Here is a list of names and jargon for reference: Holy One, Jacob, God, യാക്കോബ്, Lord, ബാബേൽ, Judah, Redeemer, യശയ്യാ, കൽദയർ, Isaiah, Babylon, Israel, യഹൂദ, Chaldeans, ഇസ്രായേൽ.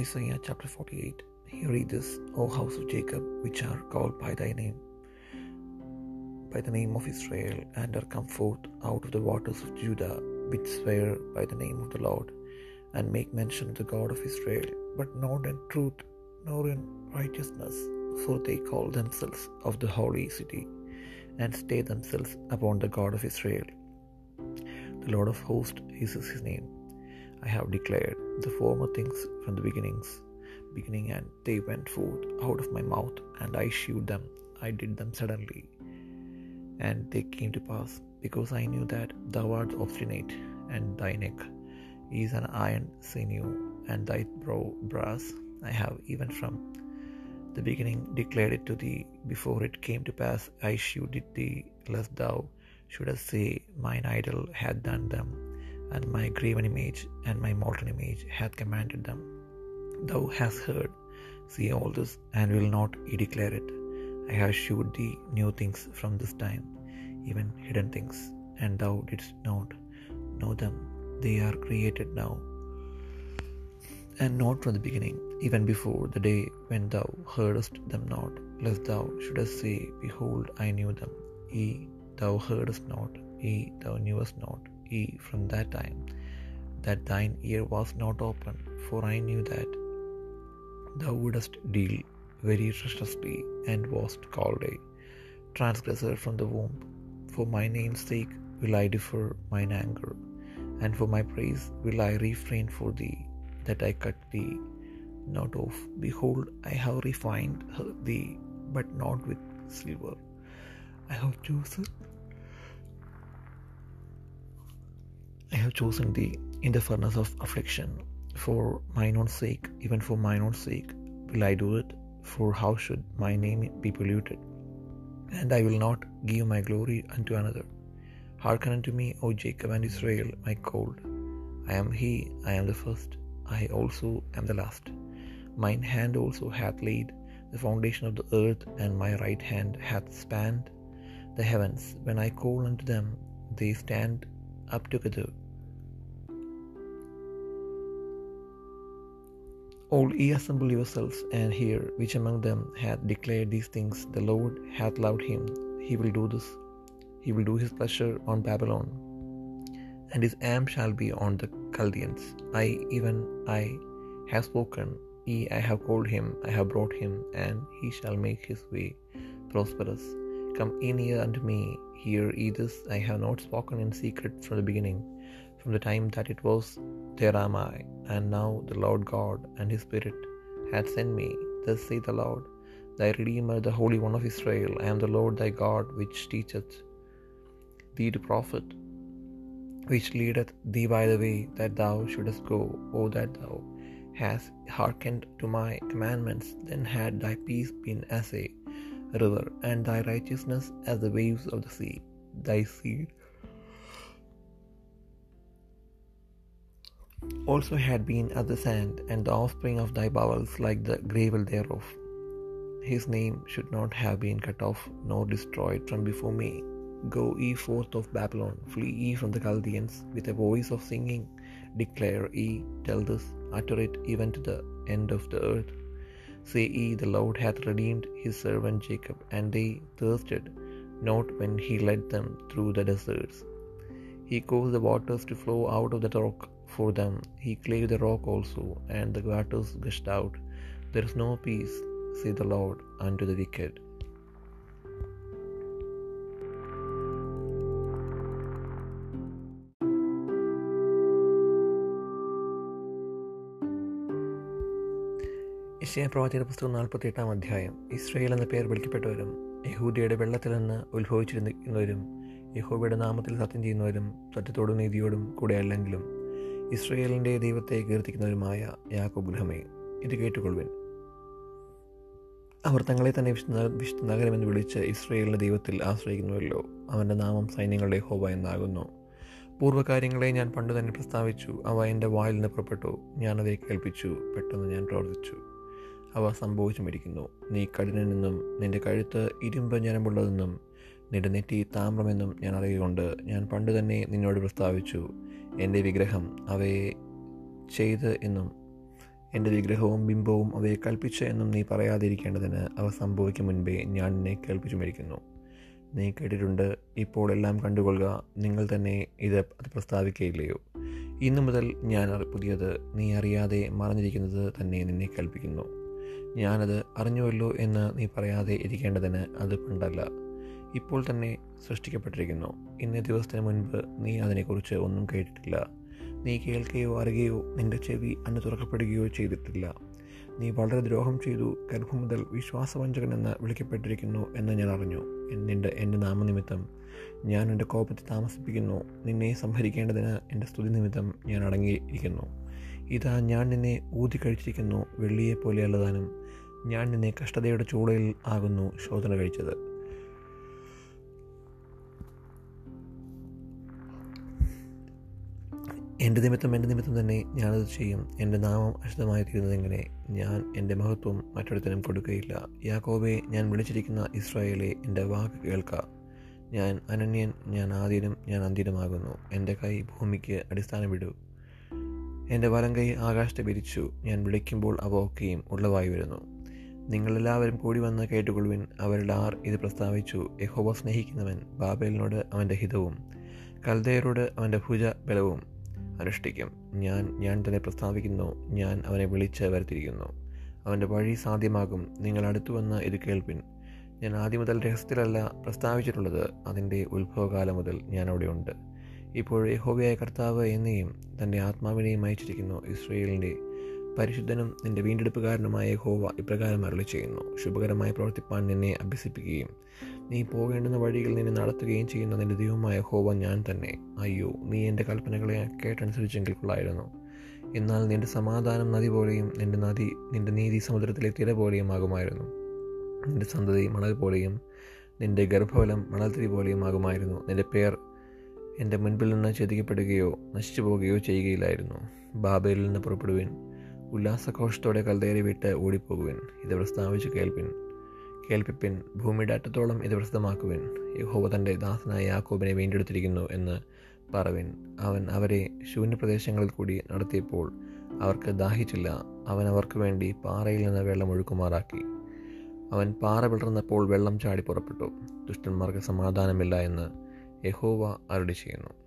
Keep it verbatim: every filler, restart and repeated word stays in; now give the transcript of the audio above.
Isaiah chapter forty-eight. Hear ye this, O house of Jacob, which are called by thy name, by the name of Israel, and are come forth out of the waters of Judah, which swear by the name of the Lord, and make mention of the God of Israel, but not in truth, nor in righteousness, for they call themselves of the holy city, and stay themselves upon the God of Israel. The Lord of hosts is his name. I have declared the former things from the beginnings, beginning, and they went forth out of my mouth, and I shewed them. I did them suddenly, and they came to pass, because I knew that thou art obstinate, and thy neck is an iron sinew, and thy brow brass. I have even from the beginning declared it to thee. Before it came to pass, I shewed it thee, lest thou shouldest say, mine idol hath done them, and my graven image and my molten image hath commanded them. Thou hast heard, see all this, and will not ye declare it. I have shewed thee new things from this time, even hidden things, and thou didst not know them. They are created now, and not from the beginning, even before the day when thou heardest them not, lest thou shouldest say, behold, I knew them. Yea, thou heardest not, yea, thou knewest not, yea, from that time that thine ear was not open, for I knew that thou wouldest deal very treacherously, and wast called a transgressor from the womb. For my name's sake will I defer mine anger, and for my praise will I refrain for thee, that I cut thee not off. Behold, I have refined thee, but not with silver. I have chosen I have chosen thee in the furnace of affliction. For mine own sake, even for mine own sake, will I do it, for how should my name be polluted? And I will not give my glory unto another. Hearken unto me, O Jacob and Israel, my called. I am he, I am the first, I also am the last. Mine hand also hath laid the foundation of the earth, and my right hand hath spanned the heavens. When I call unto them, they stand up together. All ye assemble yourselves, and hear, which among them hath declared these things. The Lord hath loved him. He will do this. He will do his pleasure on Babylon, and his arm shall be on the Chaldeans. I, even I, have spoken. Yea, I have called him, I have brought him, and he shall make his way prosperous. Come in here unto me. Hear ye this, I have not spoken in secret from the beginning. From the time that it was, there am I, and now the Lord God and his Spirit hath sent me. Thus saith the Lord, thy Redeemer, the Holy One of Israel. I am the Lord thy God, which teacheth thee to profit, which leadeth thee by the way that thou shouldest go. O that thou hast hearkened to my commandments, then had thy peace been as a river, and thy righteousness as the waves of the sea. Thy seed also had been as the sand, and the offspring of thy bowels like the gravel thereof. His name should not have been cut off, nor destroyed from before me. Go ye forth of Babylon, flee ye from the Chaldeans, with a voice of singing declare ye, tell this, utter it even to the end of the earth. Say ye, the Lord hath redeemed his servant Jacob, and they thirsted not when he led them through the deserts. He caused the waters to flow out of the rock for them. He clave the rock also, and the waters gushed out. There is no peace, saith the Lord, unto the wicked. യശയ്യാ പ്രവാചകന്റെ പുസ്തകം നാൽപ്പത്തിയെട്ടാം അധ്യായം. ഇസ്രായേൽ എന്ന പേർ വിളിക്കപ്പെട്ടവരും യഹൂദയുടെ വെള്ളത്തിൽ നിന്ന് ഉത്ഭവിച്ചിരുന്നവരും യഹോവയുടെ നാമത്തിൽ സത്യം ചെയ്യുന്നവരും സത്യത്തോടും നീതിയോടും കൂടെ അല്ലെങ്കിലും ഇസ്രായേലിൻ്റെ ദൈവത്തെ കീർത്തിക്കുന്നവരുമായ യാക്കോബ് ഗൃഹമേ, ഇത് കേട്ടുകൊള്ളുവിൻ. അവർ തങ്ങളെ തന്നെ വിശുദ്ധ വിശുദ്ധ നഗരമെന്ന് വിളിച്ച് ഇസ്രായേലിൻ്റെ ദൈവത്തിൽ ആശ്രയിക്കുന്നുവല്ലോ. അവൻ്റെ നാമം സൈന്യങ്ങളുടെ യഹോവ എന്നാകുന്നു. പൂർവ്വകാര്യങ്ങളെ ഞാൻ പണ്ട് തന്നെ പ്രസ്താവിച്ചു, അവ എൻ്റെ വായിൽ നിന്ന് പുറപ്പെട്ടു. ഞാൻ അവയെ കേൾപ്പിച്ചു, പെട്ടെന്ന് ഞാൻ പ്രവർത്തിച്ചു, അവ സംഭവിച്ചുമിരിക്കുന്നു. നീ കഠിനനെന്നും നിന്റെ കഴുത്ത് ഇരുമ്പ് ഞരമ്പുള്ളതെന്നും നിന്റെ നെറ്റി താമ്രമെന്നും ഞാൻ അറിയുകൊണ്ട് ഞാൻ പണ്ട് തന്നെ നിന്നോട് പ്രസ്താവിച്ചു. എൻ്റെ വിഗ്രഹം അവയെ ചെയ്ത് എന്നും എൻ്റെ വിഗ്രഹവും ബിംബവും അവയെ കൽപ്പിച്ച എന്നും നീ പറയാതിരിക്കേണ്ടതിന് അവ സംഭവിക്കും മുൻപേ ഞാൻ നിന്നെ കേൾപ്പിച്ചുമിരിക്കുന്നു. നീ കേട്ടിട്ടുണ്ട്, ഇപ്പോൾ എല്ലാം കണ്ടുകൊള്ളുക. നിങ്ങൾ തന്നെ ഇത് അത് പ്രസ്താവിക്കുകയില്ലയോ? ഇന്നു മുതൽ ഞാൻ പുതിയത് നീ അറിയാതെ മറഞ്ഞിരിക്കുന്നത് തന്നെ നിന്നെ കൽപ്പിക്കുന്നു. ഞാനത് അറിഞ്ഞുവല്ലോ എന്ന് നീ പറയാതെ ഇരിക്കേണ്ടതിന് അത് പണ്ടല്ല, ഇപ്പോൾ തന്നെ സൃഷ്ടിക്കപ്പെട്ടിരിക്കുന്നു. ഇന്നേ ദിവസത്തിന് മുൻപ് നീ അതിനെക്കുറിച്ച് ഒന്നും കേട്ടിട്ടില്ല. നീ കേൾക്കുകയോ അറിയുകയോ നിൻ്റെ ചെവി അന്ന് തുറക്കപ്പെടുകയോ ചെയ്തിട്ടില്ല. നീ വളരെ ദ്രോഹം ചെയ്തു. ഗർഭം മുതൽ വിശ്വാസവഞ്ചകൻ എന്ന് വിളിക്കപ്പെട്ടിരിക്കുന്നു എന്ന് ഞാൻ അറിഞ്ഞു. എന്നിൻ്റെ എൻ്റെ നാമനിമിത്തം ഞാൻ എൻ്റെ കോപത്തെ താമസിപ്പിക്കുന്നു. നിന്നെ സംഹരിക്കേണ്ടതിന് എൻ്റെ സ്തുതി നിമിത്തം ഞാൻ അടങ്ങിയിരിക്കുന്നു. ഇതാ, ഞാൻ നിന്നെ ഊതി കഴിച്ചിരിക്കുന്നു, വെള്ളിയെപ്പോലെ അല്ലതാനും. ഞാൻ നിന്നെ കഷ്ടതയുടെ ചൂളയിൽ ആകുന്നു ശോധന കഴിച്ചത്. എൻ്റെ നിമിത്തം എൻ്റെ നിമിത്തം തന്നെ ഞാനത് ചെയ്യും. എൻ്റെ നാമം അശുദ്ധമായി തീരുന്നതെങ്ങനെ? ഞാൻ എൻ്റെ മഹത്വം മറ്റൊരുത്തനും കൊടുക്കുകയില്ല. യാക്കോബെ, ഞാൻ വിളിച്ചിരിക്കുന്ന ഇസ്രായേലെ, എൻ്റെ വാക്ക് കേൾക്ക. ഞാൻ അനന്യൻ, ഞാൻ ആദ്യനും ഞാൻ അന്ത്യനുമാകുന്നു. എൻ്റെ കൈ ഭൂമിക്ക് അടിസ്ഥാനം വിടൂ, എൻ്റെ വലം കൈ ആകാശത്തെ വിരിച്ചു. ഞാൻ വിളിക്കുമ്പോൾ അവ ഒക്കെയും ഉള്ളവായി വരുന്നു. നിങ്ങളെല്ലാവരും കൂടി വന്ന് കേട്ടുകൊള്ളുവിൻ. അവരിൽ ആർ ഇത് പ്രസ്താവിച്ചു? യഹോവ സ്നേഹിക്കുന്നവൻ ബാബേലിനോട് അവൻ്റെ ഹിതവും കൽദയരോട് അവൻ്റെ ഭുജ ബലവും അനുഷ്ഠിക്കും. ഞാൻ ഞാൻ തന്നെ പ്രസ്താവിക്കുന്നു. ഞാൻ അവനെ വിളിച്ച് വരുത്തിയിരിക്കുന്നു. അവൻ്റെ വഴി സാധ്യമാകും. നിങ്ങൾ അടുത്തു വന്ന് ഇത് കേൾപ്പിൻ. ഞാൻ ആദ്യം മുതൽ രഹസ്യത്തിലല്ല പ്രസ്താവിച്ചിട്ടുള്ളത്. അതിൻ്റെ ഉത്ഭവകാലം മുതൽ ഞാൻ അവിടെയുണ്ട്. ഇപ്പോൾ യഹോവയായ കർത്താവ് എന്നെയും തൻ്റെ ആത്മാവിനെയും അയച്ചിരിക്കുന്നു, ഇസ്രായേലിൻ്റെ പരിശുദ്ധനും നിൻ്റെ വീണ്ടെടുപ്പുകാരനുമായ യഹോവ ഇപ്രകാരം അരുളി ചെയ്യുന്നു. ശുഭകരമായി പ്രവർത്തിപ്പാൻ നിന്നെ അഭ്യസിപ്പിക്കുകയും നീ പോകേണ്ടുന്ന വഴിയിൽ നിന്നെ നടത്തുകയും ചെയ്യുന്ന നിൻ്റെ ദൈവമായ യഹോവ ഞാൻ തന്നെ. അയ്യോ, നീ എൻ്റെ കൽപ്പനകളെ കേട്ടനുസരിച്ചെങ്കിൽ കൊള്ളായിരുന്നു. എന്നാൽ നിൻ്റെ സമാധാനം നദി പോലെയും നിൻ്റെ നദി നിൻ്റെ നീതി സമുദ്രത്തിലെ തിര പോലെയും ആകുമായിരുന്നു. നിൻ്റെ സന്തതി മണൽ പോലെയും നിൻ്റെ ഗർഭഫലം മണൽത്തിരി പോലെയും ആകുമായിരുന്നു. നിൻ്റെ പേർ എൻ്റെ മുൻപിൽ നിന്ന് ചെതിക്കപ്പെടുകയോ നശിച്ചു പോവുകയോ ചെയ്യുകയില്ലായിരുന്നു. ബാബേലിൽ നിന്ന് പുറപ്പെടുവിൻ, ഉല്ലാസഘോഷത്തോടെ കൽദയരെ വിട്ട് ഓടിപ്പോകുവിൻ. ഇത് പ്രസ്താവിച്ച് കേൾപ്പിൻ കേൾപ്പിപ്പിൻ ഭൂമിയുടെ അറ്റത്തോളം ഇത് പ്രസിദ്ധമാക്കുവിൻ. യഹോവ തൻ്റെ ദാസനായ യാക്കോബിനെ വീണ്ടെടുത്തിരിക്കുന്നു എന്ന് പറവിൻ. അവൻ അവരെ ശൂന്യപ്രദേശങ്ങളിൽ കൂടി നടത്തിയപ്പോൾ അവർക്ക് ദാഹിച്ചില്ല. അവൻ അവർക്ക് വേണ്ടി പാറയിൽ നിന്ന് വെള്ളം ഒഴുക്കുമാറാക്കി. അവൻ പാറ വിടർന്നപ്പോൾ വെള്ളം ചാടി പുറപ്പെട്ടു. ദുഷ്ടന്മാർക്ക് സമാധാനമില്ല എന്ന് യഹോവ അരുളി ചെയ്യുന്നു.